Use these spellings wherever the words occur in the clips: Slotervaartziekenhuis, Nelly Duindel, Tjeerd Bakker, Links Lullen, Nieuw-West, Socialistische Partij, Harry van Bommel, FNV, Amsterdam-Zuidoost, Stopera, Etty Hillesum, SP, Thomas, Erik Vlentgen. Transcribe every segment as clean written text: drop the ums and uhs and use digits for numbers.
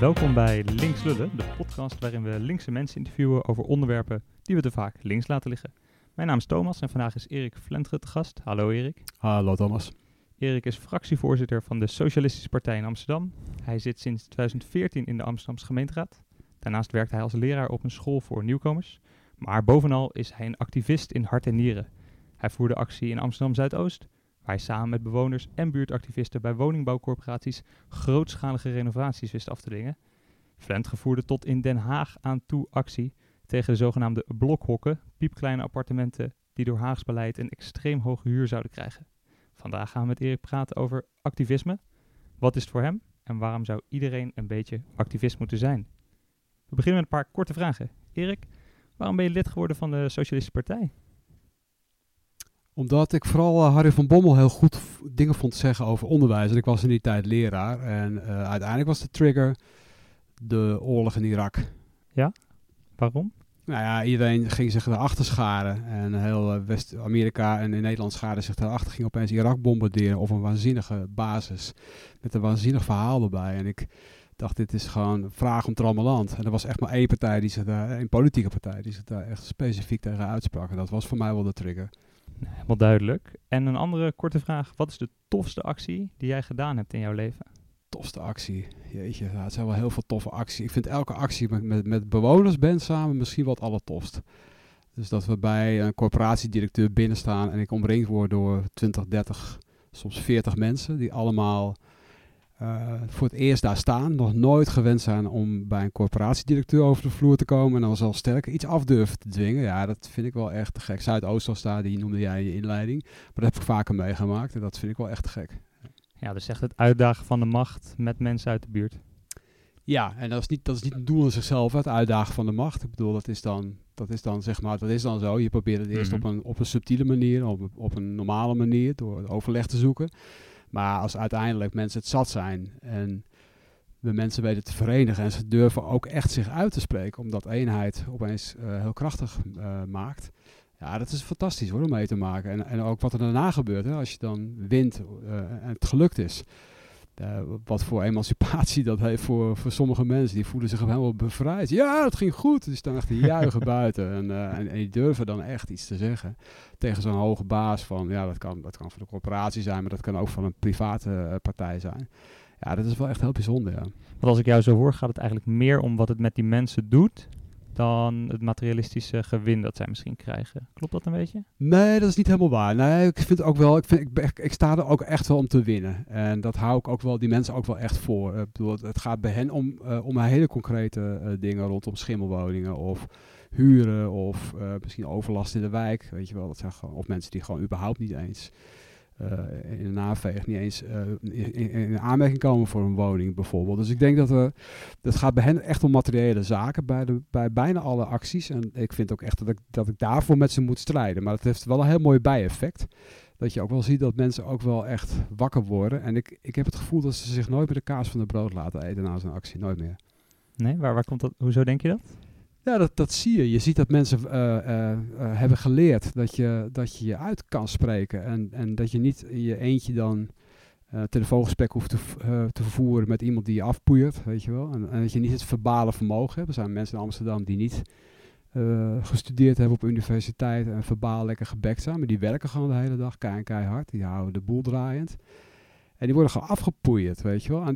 Welkom bij Links Lullen, de podcast waarin we linkse mensen interviewen over onderwerpen die we te vaak links laten liggen. Mijn naam is Thomas en vandaag is Erik Vlentgen te gast. Hallo Erik. Hallo Thomas. Erik is fractievoorzitter van de Socialistische Partij in Amsterdam. Hij zit sinds 2014 in de Amsterdamse gemeenteraad. Daarnaast werkt hij als leraar op een school voor nieuwkomers. Maar bovenal is hij een activist in hart en nieren. Hij voerde actie in Amsterdam-Zuidoost, waar hij samen met bewoners en buurtactivisten bij woningbouwcorporaties grootschalige renovaties wist af te dingen. Vlentgen voerde tot in Den Haag aan toe actie tegen de zogenaamde blokhokken, piepkleine appartementen die door Haags beleid een extreem hoge huur zouden krijgen. Vandaag gaan we met Erik praten over activisme. Wat is het voor hem en waarom zou iedereen een beetje activist moeten zijn? We beginnen met een paar korte vragen. Erik, waarom ben je lid geworden van de Socialistische Partij? Omdat ik vooral Harry van Bommel heel goed dingen vond zeggen over onderwijs. En ik was in die tijd leraar en uiteindelijk was de trigger de oorlog in Irak. Ja, waarom? Nou ja, iedereen ging zich erachter scharen. En heel West-Amerika en in Nederland scharen zich erachter. Ging opeens Irak bombarderen op een waanzinnige basis. Met een waanzinnig verhaal erbij. En ik dacht, dit is gewoon een vraag om het rammeland. En er was echt maar één partij, één politieke partij, die zich daar echt specifiek tegen uitsprak. En dat was voor mij wel de trigger. Helemaal duidelijk. En een andere korte vraag. Wat is de tofste actie die jij gedaan hebt in jouw leven? Tofste actie? Jeetje, nou, het zijn wel heel veel toffe acties. Ik vind elke actie met bewonersband samen misschien wel het allertofst. Dus dat we bij een corporatiedirecteur binnenstaan en ik omringd word door 20, 30, soms 40 mensen die allemaal voor het eerst daar staan. Nog nooit gewend zijn om bij een corporatiedirecteur over de vloer te komen en dan zelfs sterker iets af durven te dwingen. Ja, dat vind ik wel echt te gek. Zuidoost was daar, die noemde jij in je inleiding. Maar dat heb ik vaker meegemaakt en dat vind ik wel echt te gek. Ja, dus echt het uitdagen van de macht met mensen uit de buurt. Ja, en dat is niet het doel in zichzelf, het uitdagen van de macht. Ik bedoel, dat is dan zo. Je probeert het eerst op een subtiele manier, op een normale manier, door overleg te zoeken. Maar als uiteindelijk mensen het zat zijn en we mensen weten te verenigen en ze durven ook echt zich uit te spreken, omdat eenheid opeens heel krachtig maakt. Ja, dat is fantastisch hoor, om mee te maken. En ook wat er daarna gebeurt, hè, als je dan wint en het gelukt is. Wat voor emancipatie dat heeft voor sommige mensen. Die voelen zich helemaal bevrijd. Ja, dat ging goed. Die staan echt te juichen buiten. En die durven dan echt iets te zeggen. Tegen zo'n hoge baas van, ja, dat kan van een corporatie zijn, maar dat kan ook van een private partij zijn. Ja, dat is wel echt heel bijzonder, ja. Want als ik jou zo hoor, gaat het eigenlijk meer om wat het met die mensen doet dan het materialistische gewin dat zij misschien krijgen. Klopt dat een beetje? Nee, dat is niet helemaal waar. Nee, ik vind ook wel, ik sta er ook echt wel om te winnen. En dat hou ik ook wel, die mensen ook wel echt voor. Ik bedoel, het gaat bij hen om hele concrete dingen rondom schimmelwoningen of huren of misschien overlast in de wijk. Weet je wel, dat zijn gewoon, of mensen die gewoon überhaupt niet eens in een naveeg niet eens in aanmerking komen voor een woning bijvoorbeeld. Dus ik denk dat gaat bij hen echt om materiële zaken bij bijna alle acties. En ik vind ook echt dat ik daarvoor met ze moet strijden. Maar dat heeft wel een heel mooi bijeffect. Dat je ook wel ziet dat mensen ook wel echt wakker worden. En ik heb het gevoel dat ze zich nooit meer de kaas van de brood laten eten na zo'n actie. Nooit meer. Nee, waar komt dat? Hoezo denk je dat? Ja, dat zie je. Je ziet dat mensen hebben geleerd dat je uit kan spreken. En dat je niet in je eentje dan telefoongesprek hoeft te vervoeren met iemand die je afpoeiert, weet je wel. En dat je niet het verbale vermogen hebt. Er zijn mensen in Amsterdam die niet gestudeerd hebben op universiteit en verbaal lekker gebekt zijn. Maar die werken gewoon de hele dag keihard. Die houden de boel draaiend. En die worden gewoon afgepoeierd, weet je wel.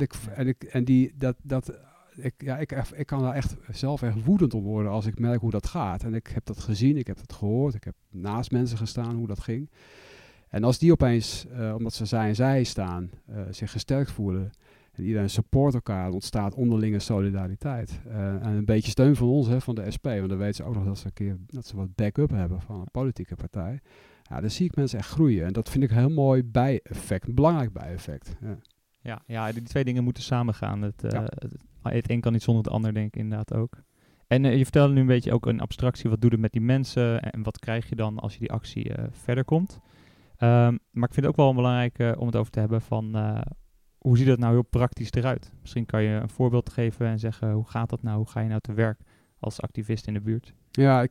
Ik kan daar echt zelf echt woedend op worden als ik merk hoe dat gaat. En ik heb dat gezien, ik heb dat gehoord, ik heb naast mensen gestaan hoe dat ging. En als die opeens, omdat ze zij en zij staan, zich gesterkt voelen en iedereen support elkaar, ontstaat onderlinge solidariteit. En een beetje steun van ons, hè, van de SP, want dan weten ze ook nog dat ze wat back-up hebben van een politieke partij. Ja, dan zie ik mensen echt groeien en dat vind ik een heel mooi bijeffect, een belangrijk bijeffect. Ja. Ja, die twee dingen moeten samengaan. Het een kan niet zonder het ander, denk ik inderdaad ook. En je vertelde nu een beetje ook een abstractie. Wat doe je met die mensen en wat krijg je dan als je die actie verder komt? Maar ik vind het ook wel belangrijk om het over te hebben van hoe ziet dat nou heel praktisch eruit? Misschien kan je een voorbeeld geven en zeggen hoe gaat dat nou? Hoe ga je nou te werk als activist in de buurt? Ja,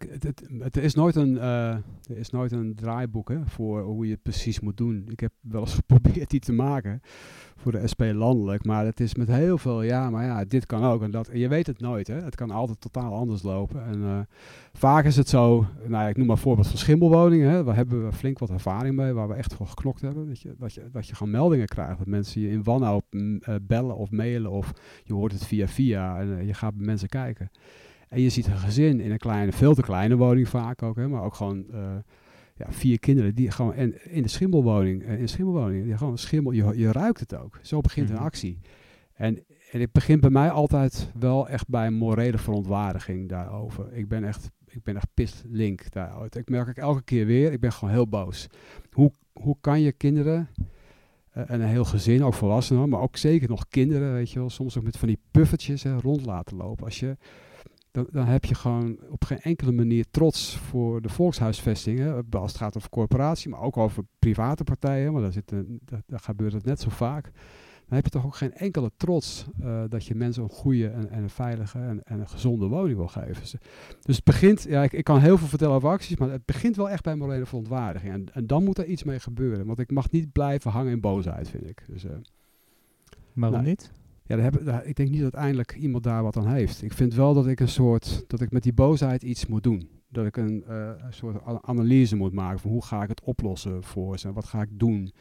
er is nooit een draaiboek, hè, voor hoe je het precies moet doen. Ik heb wel eens geprobeerd die te maken voor de SP landelijk, maar het is met heel veel ja, maar ja, dit kan ook en dat. En je weet het nooit, hè. Het kan altijd totaal anders lopen. En vaak is het zo, nou ja, ik noem maar een voorbeeld van schimmelwoningen, hè. Daar hebben we flink wat ervaring mee, waar we echt voor geknokt hebben. Dat je gewoon meldingen krijgt, dat mensen je in wanhoop bellen of mailen of je hoort het via en je gaat bij mensen kijken. En je ziet een gezin in een kleine, veel te kleine woning vaak ook, hè, maar ook gewoon 4 kinderen die gewoon in de schimmelwoning, die gewoon schimmel, je ruikt het ook. Zo begint een actie. En het begint bij mij altijd wel echt bij morele verontwaardiging daarover. Ik ben echt pislink daarover. Ik merk ik elke keer weer, ik ben gewoon heel boos. Hoe kan je kinderen en een heel gezin, ook volwassenen, maar ook zeker nog kinderen, weet je wel, soms ook met van die puffertjes, hè, rond laten lopen. Als je Dan heb je gewoon op geen enkele manier trots voor de volkshuisvestingen. Als het gaat over corporatie, maar ook over private partijen. Maar daar gebeurt het net zo vaak. Dan heb je toch ook geen enkele trots dat je mensen een goede en een veilige en een gezonde woning wil geven. Dus het begint, ja, ik kan heel veel vertellen over acties, maar het begint wel echt bij morele verontwaardiging. En dan moet er iets mee gebeuren. Want ik mag niet blijven hangen in boosheid, vind ik. Dus, waarom niet? Ja, ik denk niet dat uiteindelijk iemand daar wat aan heeft. Ik vind wel dat ik dat ik met die boosheid iets moet doen. Dat ik een soort analyse moet maken van hoe ga ik het oplossen voor ze? Wat ga ik doen?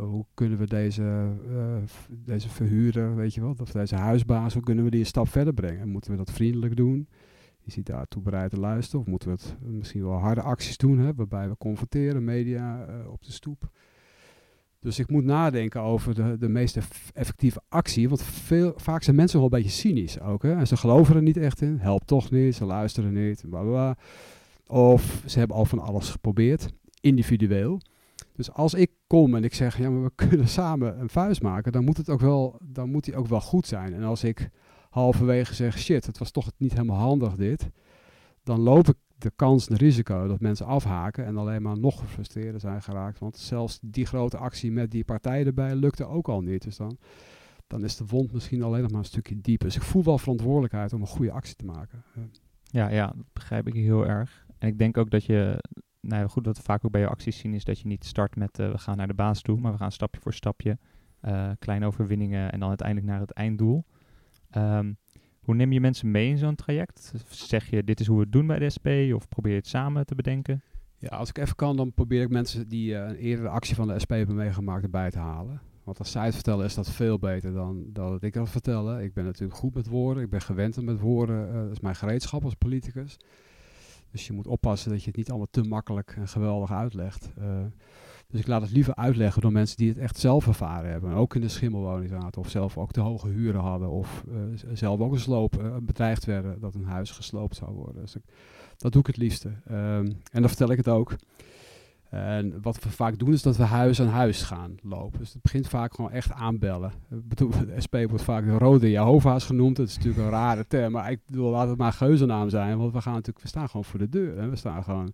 Hoe kunnen we deze verhuurder, weet je wel, of deze huisbaas, hoe kunnen we die een stap verder brengen? Moeten we dat vriendelijk doen? Is hij daartoe bereid te luisteren? Of moeten we het misschien wel harde acties doen, hè, waarbij we confronteren, media op de stoep? Dus ik moet nadenken over de meest effectieve actie. Want vaak zijn mensen wel een beetje cynisch ook. Hè? En ze geloven er niet echt in. Helpt toch niet. Ze luisteren niet. Blablabla. Of ze hebben al van alles geprobeerd. Individueel. Dus als ik kom en ik zeg, ja, maar we kunnen samen een vuist maken. Dan moet die ook wel goed zijn. En als ik halverwege zeg, shit, het was toch niet helemaal handig dit. Dan loop ik de kans, de risico dat mensen afhaken en alleen maar nog gefrustreerder zijn geraakt. Want zelfs die grote actie met die partij erbij lukte ook al niet. Dus dan is de wond misschien alleen nog maar een stukje dieper. Dus ik voel wel verantwoordelijkheid om een goede actie te maken. Ja, dat begrijp ik heel erg. En ik denk ook dat je, nou ja, goed, wat we vaak ook bij je acties zien is dat je niet start met we gaan naar de baas toe, maar we gaan stapje voor stapje, kleine overwinningen en dan uiteindelijk naar het einddoel. Hoe neem je mensen mee in zo'n traject? Zeg je, dit is hoe we het doen bij de SP? Of probeer je het samen te bedenken? Ja, als ik even kan, dan probeer ik mensen die een eerdere actie van de SP hebben meegemaakt erbij te halen. Want als zij het vertellen, is dat veel beter dan dat ik dat vertellen. Ik ben natuurlijk goed met woorden. Ik ben gewend met woorden. Dat is mijn gereedschap als politicus. Dus je moet oppassen dat je het niet allemaal te makkelijk en geweldig uitlegt. Dus ik laat het liever uitleggen door mensen die het echt zelf ervaren hebben. Ook in de schimmelwoning zaten of zelf ook te hoge huren hadden. Of zelf ook een sloop bedreigd werden dat een huis gesloopt zou worden. Dus dat doe ik het liefste. En dan vertel ik het ook. En wat we vaak doen is dat we huis aan huis gaan lopen. Dus het begint vaak gewoon echt aanbellen. Ik bedoel, de SP wordt vaak de Rode Jehova's genoemd. Dat is natuurlijk een rare term. Maar ik bedoel, laat het maar geuzennaam zijn. Want we staan gewoon voor de deur. Hè. We staan gewoon...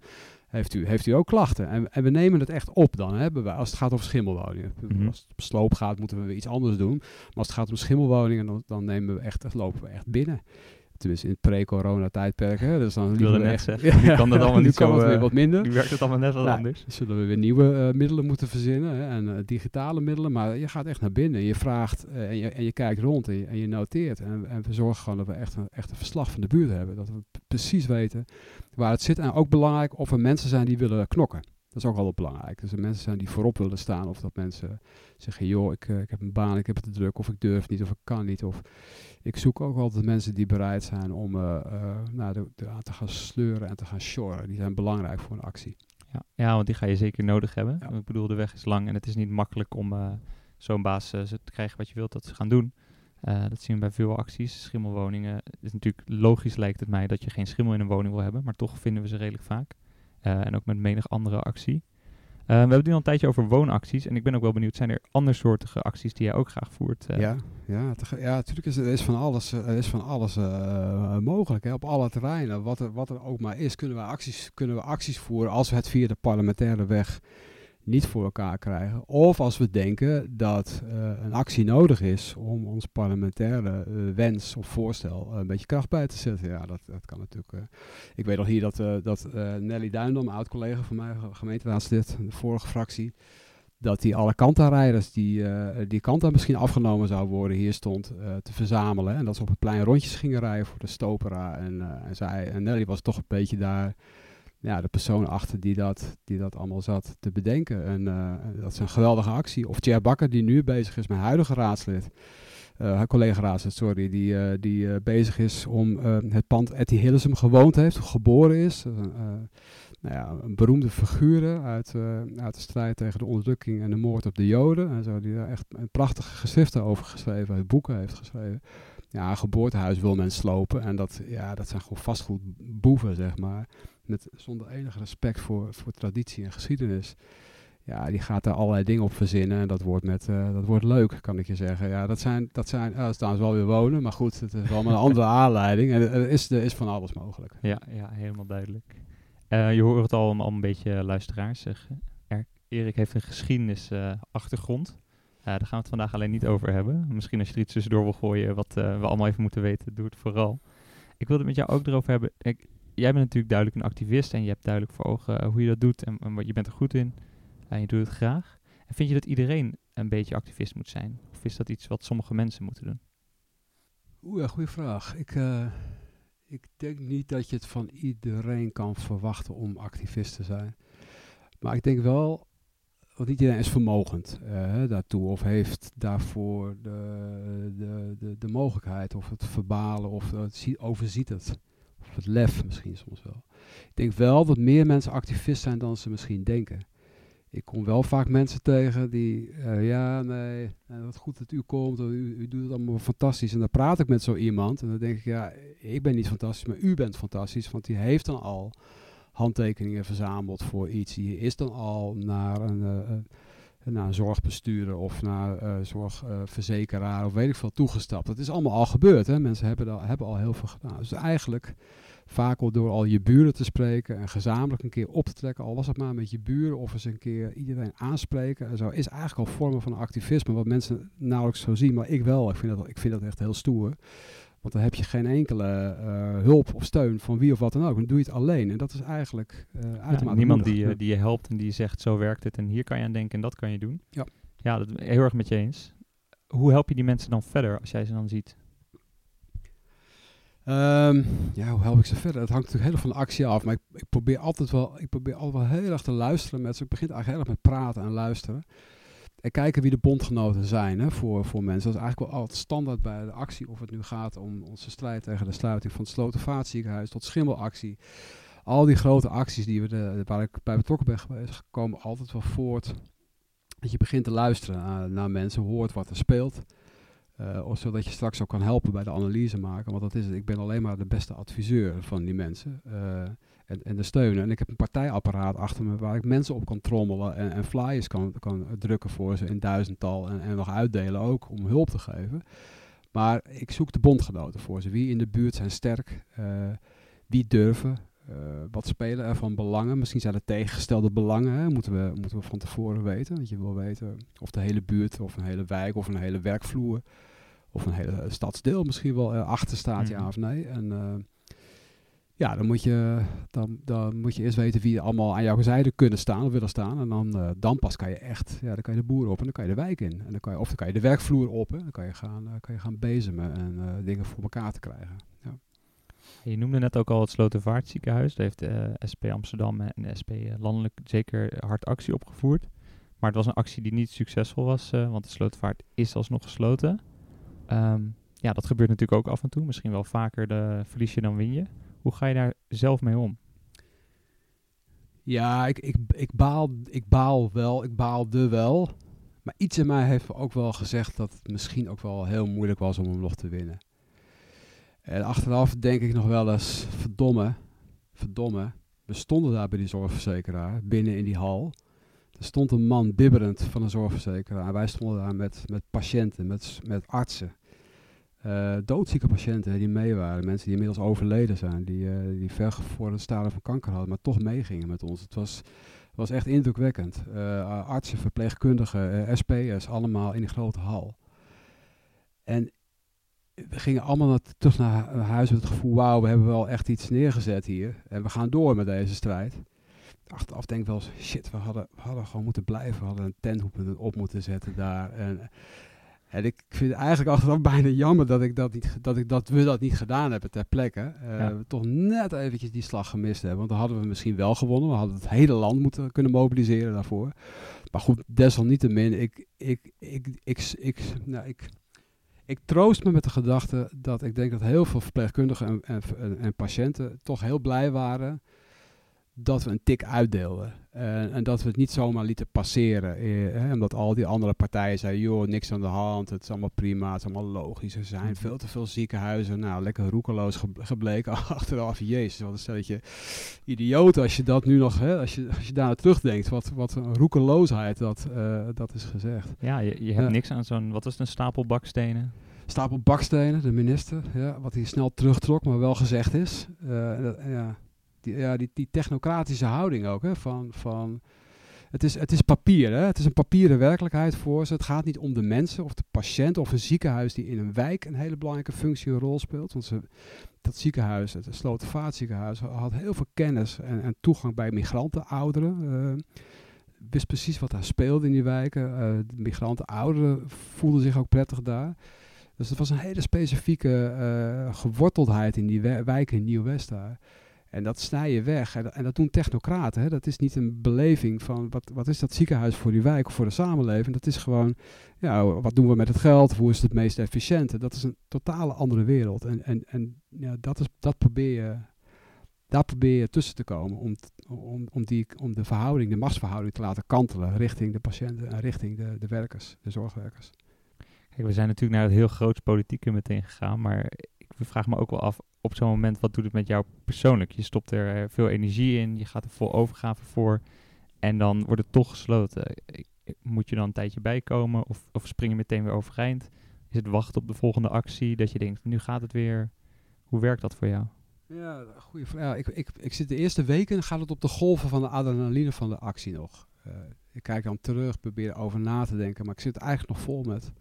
Heeft u ook klachten? En we nemen het echt op dan, hè, als het gaat over schimmelwoningen. Mm-hmm. Als het op sloop gaat, moeten we weer iets anders doen. Maar als het gaat om schimmelwoningen, dan lopen we echt binnen. Tenminste, in het pre-corona-tijdperk. Hè, dus dan wilde net zeggen, nu kan dat allemaal niet zo. Weer wat minder. Nu werkt het allemaal net wat anders. Dan zullen we weer nieuwe middelen moeten verzinnen. Hè, en digitale middelen. Maar je gaat echt naar binnen. Je vraagt en je kijkt rond en je noteert. En we zorgen gewoon dat we echt een verslag van de buurt hebben. Dat we precies weten waar het zit. En ook belangrijk of er mensen zijn die willen knokken. Dat is ook altijd belangrijk. Dus er mensen zijn die voorop willen staan. Of dat mensen zeggen, joh, ik heb een baan, ik heb het te druk. Of ik durf niet, of ik kan niet. Of ik zoek ook altijd mensen die bereid zijn om aan te gaan sleuren en te gaan shoren. Die zijn belangrijk voor een actie. Ja, want die ga je zeker nodig hebben. Ja. Ik bedoel, de weg is lang en het is niet makkelijk om zo'n baas te krijgen wat je wilt dat ze gaan doen. Dat zien we bij veel acties. Schimmelwoningen. Het is natuurlijk logisch, lijkt het mij, dat je geen schimmel in een woning wil hebben. Maar toch vinden we ze redelijk vaak. En ook met menig andere actie. We hebben het nu al een tijdje over woonacties. En ik ben ook wel benieuwd, zijn er andersoortige acties die jij ook graag voert? Ja, natuurlijk is van alles mogelijk. Hè, op alle terreinen. Wat er ook maar is, kunnen we acties voeren als we het via de parlementaire weg niet voor elkaar krijgen. Of als we denken dat een actie nodig is om ons parlementaire wens of voorstel een beetje kracht bij te zetten. Ja, dat kan natuurlijk. Ik weet nog hier dat Nelly Duindel, een oud-collega van mij, gemeenteraadslid, de vorige fractie, dat die alle kanta-rijders die kanta misschien afgenomen zou worden, hier stond te verzamelen. En dat ze op het plein rondjes gingen rijden voor de Stopera. En Nelly was toch een beetje daar, ja, de persoon achter die dat allemaal zat te bedenken. En dat is een geweldige actie. Of Tjeerd Bakker, die nu bezig is, mijn huidige raadslid, collega-raadslid, die bezig is om het pand Etty Hillesum gewoond heeft, geboren is. Een beroemde figuur uit de strijd tegen de onderdrukking en de moord op de Joden. En zo, die daar echt prachtige geschriften over geschreven heeft, boeken heeft geschreven. Ja, een geboortehuis wil men slopen. En dat zijn gewoon vastgoedboeven, zeg maar. Zonder enig respect voor traditie en geschiedenis. Ja, die gaat daar allerlei dingen op verzinnen. En dat wordt leuk, kan ik je zeggen. Ja, dat is trouwens wel weer wonen. Maar goed, het is wel een andere aanleiding. En er is van alles mogelijk. Ja, helemaal duidelijk. Je hoort het al een beetje luisteraars zeggen. Erik heeft een geschiedenisachtergrond. Daar gaan we het vandaag alleen niet over hebben. Misschien als je er iets tussendoor wil gooien wat we allemaal even moeten weten, doe het vooral. Ik wilde het met jou ook erover hebben. Jij bent natuurlijk duidelijk een activist en je hebt duidelijk voor ogen hoe je dat doet en je bent er goed in en je doet het graag. En vind je dat iedereen een beetje activist moet zijn? Of is dat iets wat sommige mensen moeten doen? Ja, goede vraag. Ik denk niet dat je het van iedereen kan verwachten om activist te zijn. Maar ik denk wel, want niet iedereen is vermogend daartoe of heeft daarvoor de mogelijkheid of het verbalen of het overziet het. Of het lef misschien soms wel. Ik denk wel dat meer mensen activist zijn dan ze misschien denken. Ik kom wel vaak mensen tegen die, wat goed dat u komt, u doet het allemaal fantastisch. En dan praat ik met zo iemand en dan denk ik, ja, ik ben niet fantastisch, maar u bent fantastisch. Want die heeft dan al handtekeningen verzameld voor iets. Die is dan al naar een zorgbestuurder of naar zorgverzekeraar of weet ik veel toegestapt. Dat is allemaal al gebeurd. Hè? Mensen hebben al heel veel gedaan. Dus eigenlijk vaak al door al je buren te spreken en gezamenlijk een keer op te trekken, al was het maar met je buren of eens een keer iedereen aanspreken en zo, is eigenlijk al vormen van activisme wat mensen nauwelijks zo zien, maar ik wel. Ik vind dat echt heel stoer. Want dan heb je geen enkele hulp of steun van wie of wat dan ook. Dan doe je het alleen. En dat is eigenlijk uitermate niemand die je helpt en die zegt zo werkt het en hier kan je aan denken en dat kan je doen. Ja, dat ben ik heel erg met je eens. Hoe help je die mensen dan verder als jij ze dan ziet? Hoe help ik ze verder? Dat hangt natuurlijk heel erg van de actie af. Maar ik probeer altijd wel heel erg te luisteren met ze. Ik begin eigenlijk heel erg met praten en luisteren. En kijken wie de bondgenoten zijn voor mensen. Dat is eigenlijk wel altijd standaard bij de actie. Of het nu gaat om onze strijd tegen de sluiting van het Slotervaartziekenhuis tot schimmelactie. Al die grote acties die waar ik bij betrokken ben geweest, komen altijd wel voort. Dat je begint te luisteren naar mensen, hoort wat er speelt. Zodat je straks ook kan helpen bij de analyse maken. Want dat is het. Ik ben alleen maar de beste adviseur van die mensen. En de steunen. En ik heb een partijapparaat achter me waar ik mensen op kan trommelen en flyers kan drukken voor ze in duizendtal en nog uitdelen ook om hulp te geven. Maar ik zoek de bondgenoten voor ze. Wie in de buurt zijn sterk? Wie durven? Wat spelen er van belangen? Misschien zijn er tegengestelde belangen. Hè? Moeten we van tevoren weten. Want je wil weten of de hele buurt of een hele wijk of een hele werkvloer of een hele stadsdeel misschien wel achter staat, ja of nee. En dan moet je eerst weten wie allemaal aan jouw zijde kunnen staan of willen staan. En dan pas kan je echt, dan kan je de boeren op en dan kan je de wijk in. En dan kan je de werkvloer op en dan kan je gaan bezemen en dingen voor elkaar te krijgen. Ja. Je noemde net ook al het Slotervaartziekenhuis. Daar heeft SP Amsterdam en SP landelijk zeker hard actie opgevoerd. Maar het was een actie die niet succesvol was, want de Slotervaart is alsnog gesloten. Dat gebeurt natuurlijk ook af en toe. Misschien wel vaker verlies je dan win je. Hoe ga je daar zelf mee om? Ja, ik baalde wel. Maar iets in mij heeft ook wel gezegd dat het misschien ook wel heel moeilijk was om hem nog te winnen. En achteraf denk ik nog wel eens, verdomme, we stonden daar bij die zorgverzekeraar, binnen in die hal. Er stond een man bibberend van een zorgverzekeraar. En wij stonden daar met patiënten, met artsen. Doodzieke patiënten die mee waren. Mensen die inmiddels overleden zijn. Die ver voor het stadium van kanker hadden, maar toch meegingen met ons. Het was was echt indrukwekkend. Artsen, verpleegkundigen, SP'ers, allemaal in die grote hal. En we gingen allemaal terug naar huis met het gevoel, wauw, we hebben wel echt iets neergezet hier. En we gaan door met deze strijd. Achteraf denk ik wel eens, shit, we hadden gewoon moeten blijven. We hadden een tent op moeten zetten daar. En ik vind het eigenlijk achteraf bijna jammer dat we dat niet gedaan hebben ter plekke. We toch net eventjes die slag gemist hebben. Want dan hadden we misschien wel gewonnen. We hadden het hele land moeten kunnen mobiliseren daarvoor. Maar goed, desalniettemin, ik troost me met de gedachte dat ik denk dat heel veel verpleegkundigen en patiënten toch heel blij waren dat we een tik uitdeelden. En dat we het niet zomaar lieten passeren. Omdat al die andere partijen zeiden, joh, niks aan de hand, het is allemaal prima, het is allemaal logisch. Er zijn veel te veel ziekenhuizen, nou, lekker roekeloos gebleken achteraf. Jezus, wat een stelletje idioten als je dat nu nog, als je daar naar terugdenkt. Wat een roekeloosheid dat is gezegd. Ja, je hebt niks aan zo'n, wat is het, een stapel bakstenen? Stapel bakstenen, de minister, ja, wat hij snel terugtrok, maar wel gezegd is. Die technocratische houding ook. Hè, van het is papier. Hè? Het is een papieren werkelijkheid voor ze. Het gaat niet om de mensen of de patiënt of een ziekenhuis die in een wijk een hele belangrijke functie en rol speelt. Want dat ziekenhuis, het Slotervaartziekenhuis, had heel veel kennis en toegang bij migranten, ouderen. Wist precies wat daar speelde in die wijken. De migranten, ouderen voelden zich ook prettig daar. Dus het was een hele specifieke geworteldheid in die wijken in Nieuw-West daar. En dat snij je weg. En dat doen technocraten. Hè. Dat is niet een beleving van wat is dat ziekenhuis voor die wijk of voor de samenleving. Dat is gewoon, ja, wat doen we met het geld? Hoe is het meest efficiënte? Dat is een totale andere wereld. En ja, daar probeer je tussen te komen. Om de verhouding, de machtsverhouding te laten kantelen richting de patiënten en richting de werkers, de zorgwerkers. Kijk, we zijn natuurlijk naar het heel groots politieke meteen gegaan, maar ik vraag me ook wel af, op zo'n moment, wat doet het met jou persoonlijk? Je stopt er veel energie in, je gaat er vol overgave voor en dan wordt het toch gesloten. Moet je dan een tijdje bijkomen of spring je meteen weer overeind? Is het wachten op de volgende actie, dat je denkt, nu gaat het weer? Hoe werkt dat voor jou? Ja, goede vraag. Ja, ik zit de eerste weken, gaat het op de golven van de adrenaline van de actie nog. Ik kijk dan terug, probeer over na te denken, maar ik zit eigenlijk nog vol met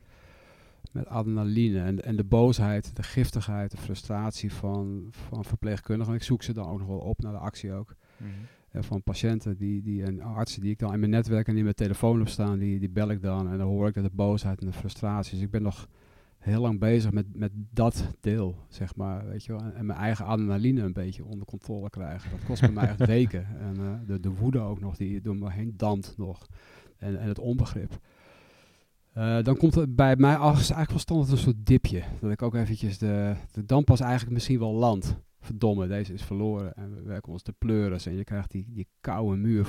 adrenaline en de boosheid, de giftigheid, de frustratie van verpleegkundigen. Ik zoek ze dan ook nog wel op naar de actie ook. Mm-hmm. Van patiënten en artsen die ik dan in mijn netwerk en in mijn telefoon heb staan, die bel ik dan en dan hoor ik de boosheid en de frustratie. Dus ik ben nog heel lang bezig met dat deel, zeg maar, weet je wel. En mijn eigen adrenaline een beetje onder controle krijgen. Dat kost me echt weken. En de woede ook nog, die door me heen dampt nog. En het onbegrip. Dan komt er bij mij eigenlijk wel standaard een soort dipje. Dat ik ook eventjes de damp pas eigenlijk misschien wel land. Verdomme, deze is verloren. En we werken ons te pleuris. En je krijgt die koude muur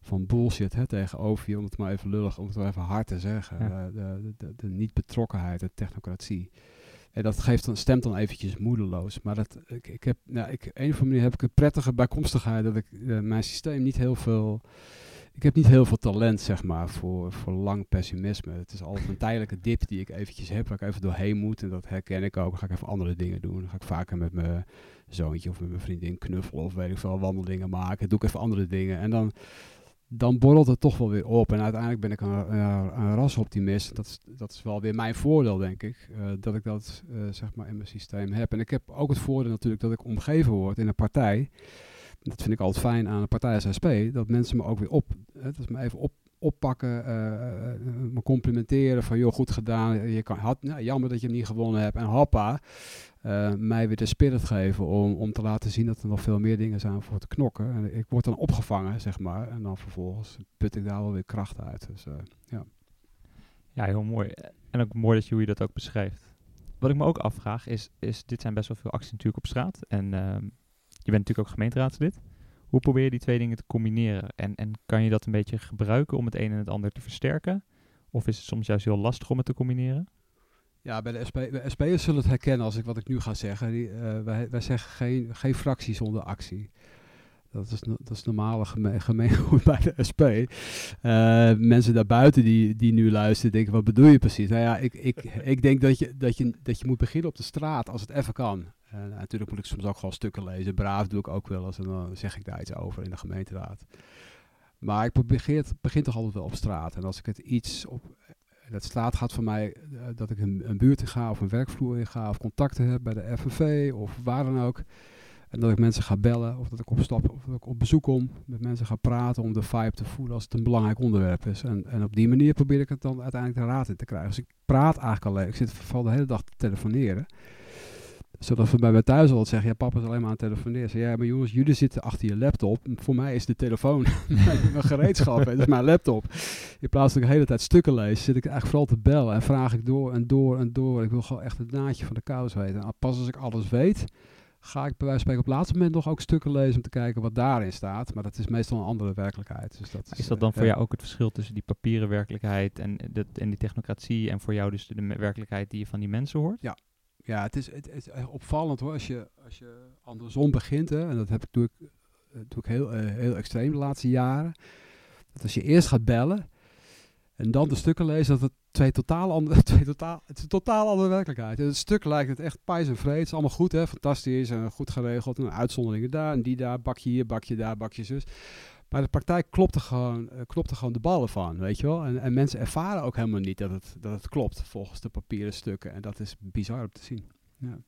van bullshit, hè, tegenover je. Om het maar even lullig, om het maar even hard te zeggen. Ja. De niet-betrokkenheid, de technocratie. En dat stemt dan eventjes moedeloos. Maar op een of andere manier heb ik een prettige bijkomstigheid. Dat ik mijn systeem niet heel veel... Ik heb niet heel veel talent, zeg maar, voor lang pessimisme. Het is altijd een tijdelijke dip die ik eventjes heb, waar ik even doorheen moet. En dat herken ik ook. Dan ga ik even andere dingen doen. Dan ga ik vaker met mijn zoontje of met mijn vriendin knuffelen of weet ik veel, wandelingen maken. Dan doe ik even andere dingen. En dan borrelt het toch wel weer op. En uiteindelijk ben ik een rasoptimist. Dat is wel weer mijn voordeel, denk ik. Dat ik dat, zeg maar, in mijn systeem heb. En ik heb ook het voordeel natuurlijk dat ik omgeven word in een partij. Dat vind ik altijd fijn aan de partij als SP, dat mensen me ook weer oppakken, me complimenteren van, joh, goed gedaan, jammer dat je hem niet gewonnen hebt. En hoppa, mij weer de spirit geven om te laten zien dat er nog veel meer dingen zijn voor te knokken. En ik word dan opgevangen, zeg maar, en dan vervolgens put ik daar wel weer kracht uit. Dus, ja. Ja, heel mooi. En ook mooi dat je dat ook beschrijft. Wat ik me ook afvraag is dit zijn best wel veel acties natuurlijk op straat en... Je bent natuurlijk ook gemeenteraadslid. Hoe probeer je die twee dingen te combineren? En kan je dat een beetje gebruiken om het een en het ander te versterken? Of is het soms juist heel lastig om het te combineren? Ja, bij de SP'ers zullen het herkennen als ik wat ik nu ga zeggen. Wij zeggen geen fractie zonder actie. Dat is normale gemeengoed bij de SP. Mensen daarbuiten die nu luisteren denken, wat bedoel je precies? Nou ja, ik denk dat je moet beginnen op de straat als het even kan. Natuurlijk moet ik soms ook gewoon stukken lezen. Braaf doe ik ook wel eens en dan zeg ik daar iets over in de gemeenteraad. Maar ik begin toch altijd wel op straat. En als ik het iets op... Dat straat gaat voor mij dat ik een buurt in ga of een werkvloer in ga... of contacten heb bij de FNV of waar dan ook. En dat ik mensen ga bellen of dat ik op stap of dat ik op bezoek kom... met mensen ga praten om de vibe te voelen als het een belangrijk onderwerp is. En op die manier probeer ik het dan uiteindelijk de raad in te krijgen. Dus ik praat eigenlijk alleen. Ik zit vooral de hele dag te telefoneren. Zodat we bij mij thuis altijd zeggen, ja, papa is alleen maar aan het telefoneren. Zeg, ja, maar jongens, jullie zitten achter je laptop. Voor mij is de telefoon mijn gereedschap. Het is mijn laptop. In plaats dat ik de hele tijd stukken lees, zit ik eigenlijk vooral te bellen. En vraag ik door en door en door. Ik wil gewoon echt het naadje van de kous weten. En pas als ik alles weet, ga ik bij wijze van spreken op het laatste moment nog ook stukken lezen... om te kijken wat daarin staat. Maar dat is meestal een andere werkelijkheid. Dus dat is dat dan voor jou ook het verschil tussen die papieren werkelijkheid... en die technocratie en voor jou dus de werkelijkheid die je van die mensen hoort? Ja. Ja, het is echt opvallend hoor, als je andersom begint, hè, en dat doe ik heel extreem de laatste jaren, dat als je eerst gaat bellen en dan de stukken leest, dat het een totaal andere werkelijkheid. En het stuk lijkt het echt pijs en vreed, het is allemaal goed, hè, fantastisch en goed geregeld, en uitzonderingen daar en die daar, bakje hier, bakje daar, bakje zus. Maar de praktijk klopt er gewoon de ballen van, weet je wel. En mensen ervaren ook helemaal niet dat het klopt volgens de papieren stukken. En dat is bizar om te zien. Ja.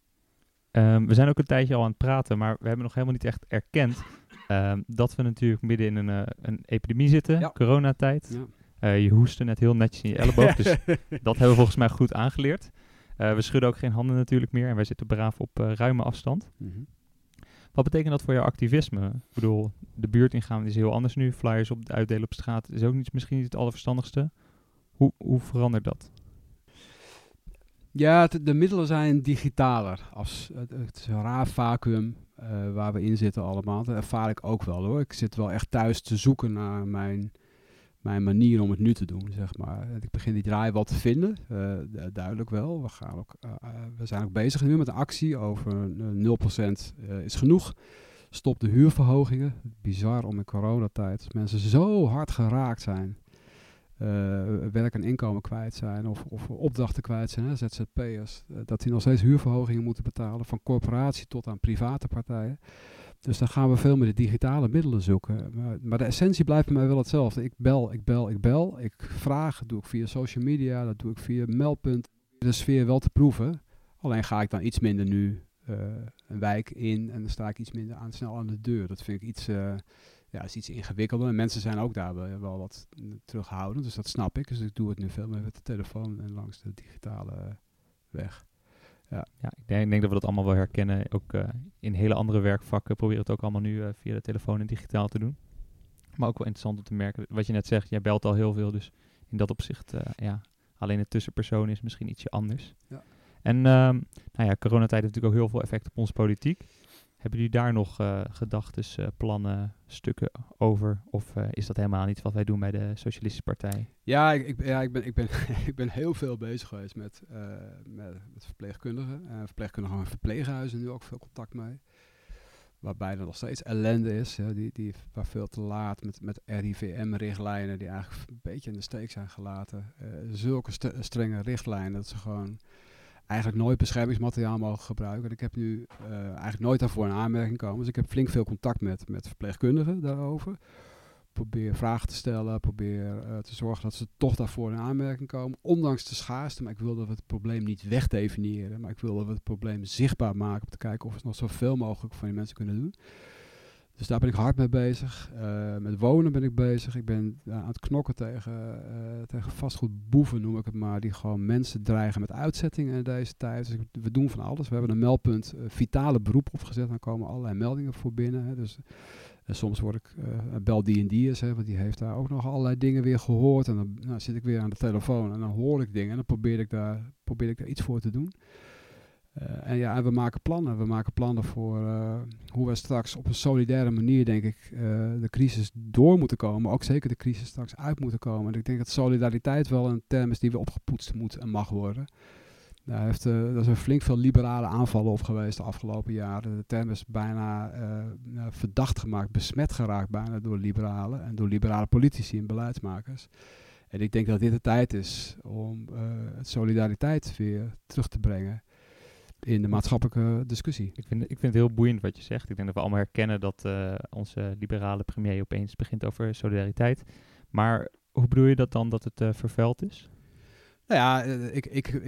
We zijn ook een tijdje al aan het praten, maar we hebben nog helemaal niet echt erkend... dat we natuurlijk midden in een epidemie zitten, ja. Coronatijd. Ja. Je hoestte net heel netjes in je elleboog, dus dat hebben we volgens mij goed aangeleerd. We schudden ook geen handen natuurlijk meer en wij zitten braaf op ruime afstand. Mm-hmm. Wat betekent dat voor jouw activisme? Ik bedoel, de buurt ingaan is heel anders nu. Flyers uitdelen op straat is ook misschien niet het allerverstandigste. Hoe verandert dat? Ja, de middelen zijn digitaler. Het is een raar vacuüm waar we in zitten allemaal. Dat ervaar ik ook wel hoor. Ik zit wel echt thuis te zoeken naar mijn manier om het nu te doen, zeg maar. Ik begin die draai wel te vinden, duidelijk wel. We zijn ook bezig nu met een actie over 0% is genoeg. Stop de huurverhogingen. Bizar om in coronatijd, als mensen zo hard geraakt zijn, werk en inkomen kwijt zijn of opdrachten kwijt zijn, hè, ZZP'ers, dat die nog steeds huurverhogingen moeten betalen, van corporatie tot aan private partijen. Dus dan gaan we veel meer de digitale middelen zoeken. Maar de essentie blijft bij mij wel hetzelfde. Ik bel. Ik vraag, dat doe ik via social media, dat doe ik via meldpunt. De sfeer wel te proeven. Alleen ga ik dan iets minder nu een wijk in en dan sta ik iets minder snel aan de deur. Dat vind ik iets ingewikkelder. En mensen zijn ook daar wel wat terughoudend, dus dat snap ik. Dus ik doe het nu veel meer met de telefoon en langs de digitale weg. Ja, ik denk dat we dat allemaal wel herkennen. Ook in hele andere werkvakken proberen het ook allemaal nu via de telefoon en digitaal te doen. Maar ook wel interessant om te merken, wat je net zegt, jij belt al heel veel. Dus in dat opzicht, alleen het tussenpersoon is misschien ietsje anders. Ja. En coronatijd heeft natuurlijk ook heel veel effect op onze politiek. Hebben jullie daar nog gedachtes, plannen, stukken over? Of is dat helemaal niet wat wij doen bij de Socialistische Partij? Ja, ik ben heel veel bezig geweest met verpleegkundigen. Verpleegkundigen en verpleeghuizen nu ook veel contact mee. Waarbij er nog steeds ellende is. Hè, waar veel te laat met RIVM-richtlijnen die eigenlijk een beetje in de steek zijn gelaten. Zulke strenge richtlijnen dat ze gewoon... eigenlijk nooit beschermingsmateriaal mogen gebruiken. Ik heb nu eigenlijk nooit daarvoor een aanmerking komen. Dus ik heb flink veel contact met verpleegkundigen daarover. Probeer vragen te stellen. Probeer te zorgen dat ze toch daarvoor een aanmerking komen. Ondanks de schaarste. Maar ik wil dat we het probleem niet wegdefiniëren. Maar ik wil dat we het probleem zichtbaar maken. Om te kijken of we nog zoveel mogelijk van die mensen kunnen doen. Dus daar ben ik hard mee bezig. Met wonen ben ik bezig. Ik ben aan het knokken tegen vastgoedboeven, noem ik het maar. Die gewoon mensen dreigen met uitzettingen in deze tijd. Dus we doen van alles. We hebben een meldpunt vitale beroep opgezet. Dan komen allerlei meldingen voor binnen. Hè. Dus, en soms word ik bel die en die is. Hè, want die heeft daar ook nog allerlei dingen weer gehoord. En dan zit ik weer aan de telefoon. En dan hoor ik dingen. En dan probeer ik daar iets voor te doen. En we maken plannen. We maken plannen voor hoe we straks op een solidaire manier, denk ik, de crisis door moeten komen. Maar ook zeker de crisis straks uit moeten komen. En ik denk dat solidariteit wel een term is die weer opgepoetst moet en mag worden. Daar zijn flink veel liberale aanvallen op geweest de afgelopen jaren. De term is bijna verdacht gemaakt, besmet geraakt bijna door liberalen. En door liberale politici en beleidsmakers. En ik denk dat dit de tijd is om solidariteit weer terug te brengen. in de maatschappelijke discussie. Ik vind het heel boeiend wat je zegt. Ik denk dat we allemaal herkennen dat onze liberale premier opeens begint over solidariteit. Maar hoe bedoel je dat dan, dat het vervuild is? Nou ja,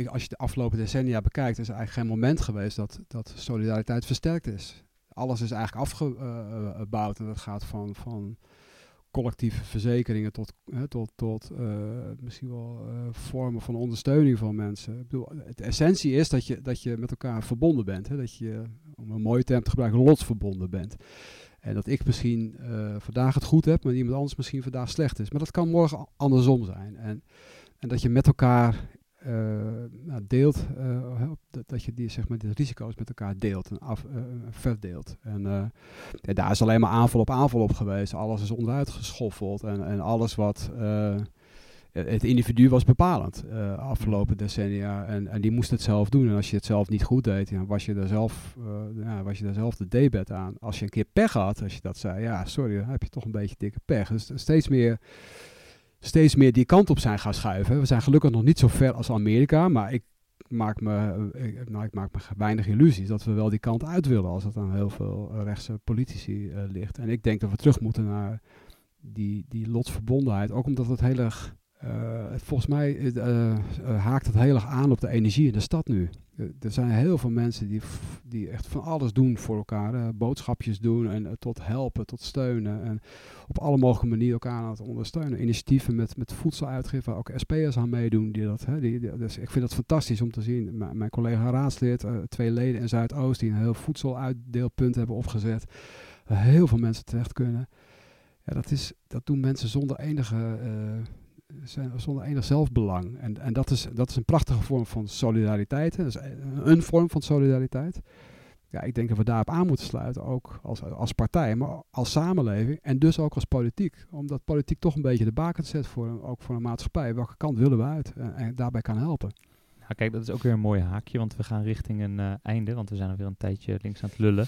als je de afgelopen decennia bekijkt, is er eigenlijk geen moment geweest dat solidariteit versterkt is. Alles is eigenlijk afgebouwd en dat gaat van collectieve verzekeringen tot misschien wel vormen van ondersteuning van mensen. Ik bedoel, de essentie is dat je met elkaar verbonden bent. Hè? Dat je, om een mooie term te gebruiken, lotsverbonden bent. En dat ik misschien vandaag het goed heb, maar iemand anders misschien vandaag slecht is. Maar dat kan morgen andersom zijn. En dat je met elkaar deelt, dat je die, zeg maar, de risico's met elkaar deelt en verdeelt. En daar is alleen maar aanval op geweest. Alles is onderuit geschoffeld en alles wat... Het individu was bepalend afgelopen decennia en die moest het zelf doen. En als je het zelf niet goed deed, dan was je daar zelf de debet aan. Als je een keer pech had, als je dat zei, ja sorry, dan heb je toch een beetje dikke pech. Dus steeds meer die kant op zijn gaan schuiven. We zijn gelukkig nog niet zo ver als Amerika, maar ik maak me weinig illusies dat we wel die kant uit willen als het aan heel veel rechtse politici ligt. En ik denk dat we terug moeten naar die lotsverbondenheid, ook omdat het heel erg... volgens mij haakt het heel erg aan op de energie in de stad nu. Er zijn heel veel mensen die echt van alles doen voor elkaar. Boodschapjes doen en tot helpen, tot steunen. En op alle mogelijke manieren elkaar aan het ondersteunen. Initiatieven met voedseluitgiften, waar ook SP'ers aan meedoen. Dus ik vind dat fantastisch om te zien. Mijn collega raadslid, 2 leden in Zuidoost, die een heel voedseluitdeelpunt hebben opgezet. Waar heel veel mensen terecht kunnen. Ja, dat doen mensen zonder enige... zonder enig zelfbelang. En dat is een prachtige vorm van solidariteit. Hè? Dat is een vorm van solidariteit. Ja, ik denk dat we daarop aan moeten sluiten. Ook als partij, maar als samenleving. En dus ook als politiek. Omdat politiek toch een beetje de baken zet voor een maatschappij. Welke kant willen we uit? En daarbij kan helpen. Nou, kijk, dat is ook weer een mooi haakje. Want we gaan richting een einde. Want we zijn alweer een tijdje links aan het lullen.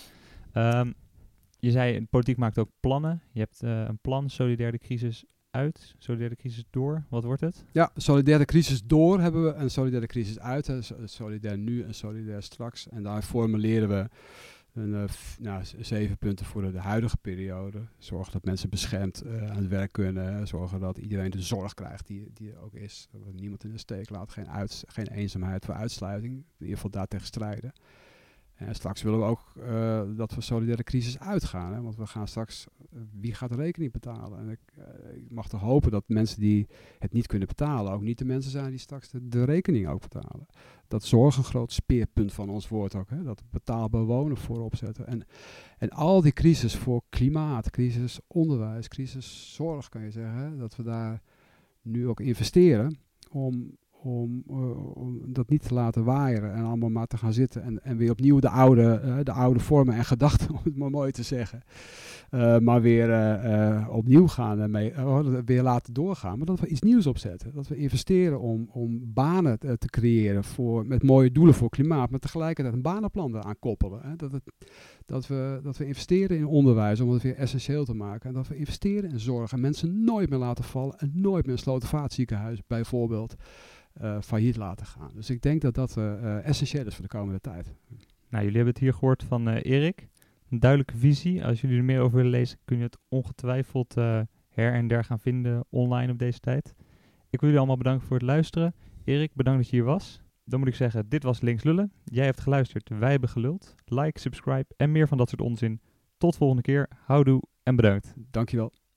Je zei, politiek maakt ook plannen. Je hebt een plan, solidaire crisis... uit, solidaire crisis door, wat wordt het? Ja, solidaire crisis door hebben we en solidaire crisis uit. Hè. Solidair nu en solidair straks. En daar formuleren we een, 7 punten voor de huidige periode. Zorgen dat mensen beschermd aan het werk kunnen. Zorgen dat iedereen de zorg krijgt die er ook is. Dat niemand in de steek laat. Geen eenzaamheid voor uitsluiting. In ieder geval daartegen strijden. En straks willen we ook dat we solidaire crisis uitgaan. Hè? Want we gaan straks... wie gaat de rekening betalen? En ik mag toch hopen dat mensen die het niet kunnen betalen... ook niet de mensen zijn die straks de rekening ook betalen. Dat zorg een groot speerpunt van ons woord ook. Hè? Dat betaalbaar wonen voorop zetten. En al die crisis voor klimaat, crisis onderwijs, crisis zorg kan je zeggen... Hè? Dat we daar nu ook investeren om dat niet te laten waaieren en allemaal maar te gaan zitten en weer opnieuw de oude vormen en gedachten, om het maar mooi te zeggen, maar weer opnieuw gaan en weer laten doorgaan, maar dat we iets nieuws opzetten, dat we investeren om banen te creëren met mooie doelen voor klimaat, maar tegelijkertijd een banenplan eraan koppelen, hè? Dat we investeren in onderwijs om het weer essentieel te maken en dat we investeren in zorg en mensen nooit meer laten vallen en nooit meer een Slotervaartziekenhuis bijvoorbeeld failliet laten gaan. Dus ik denk dat essentieel is voor de komende tijd. Nou, jullie hebben het hier gehoord van Erik. Een duidelijke visie. Als jullie er meer over willen lezen, kun je het ongetwijfeld her en der gaan vinden online op deze tijd. Ik wil jullie allemaal bedanken voor het luisteren. Erik, bedankt dat je hier was. Dan moet ik zeggen, dit was Links Lullen. Jij hebt geluisterd, wij hebben geluld. Like, subscribe en meer van dat soort onzin. Tot volgende keer. Houdoe en bedankt. Dankjewel.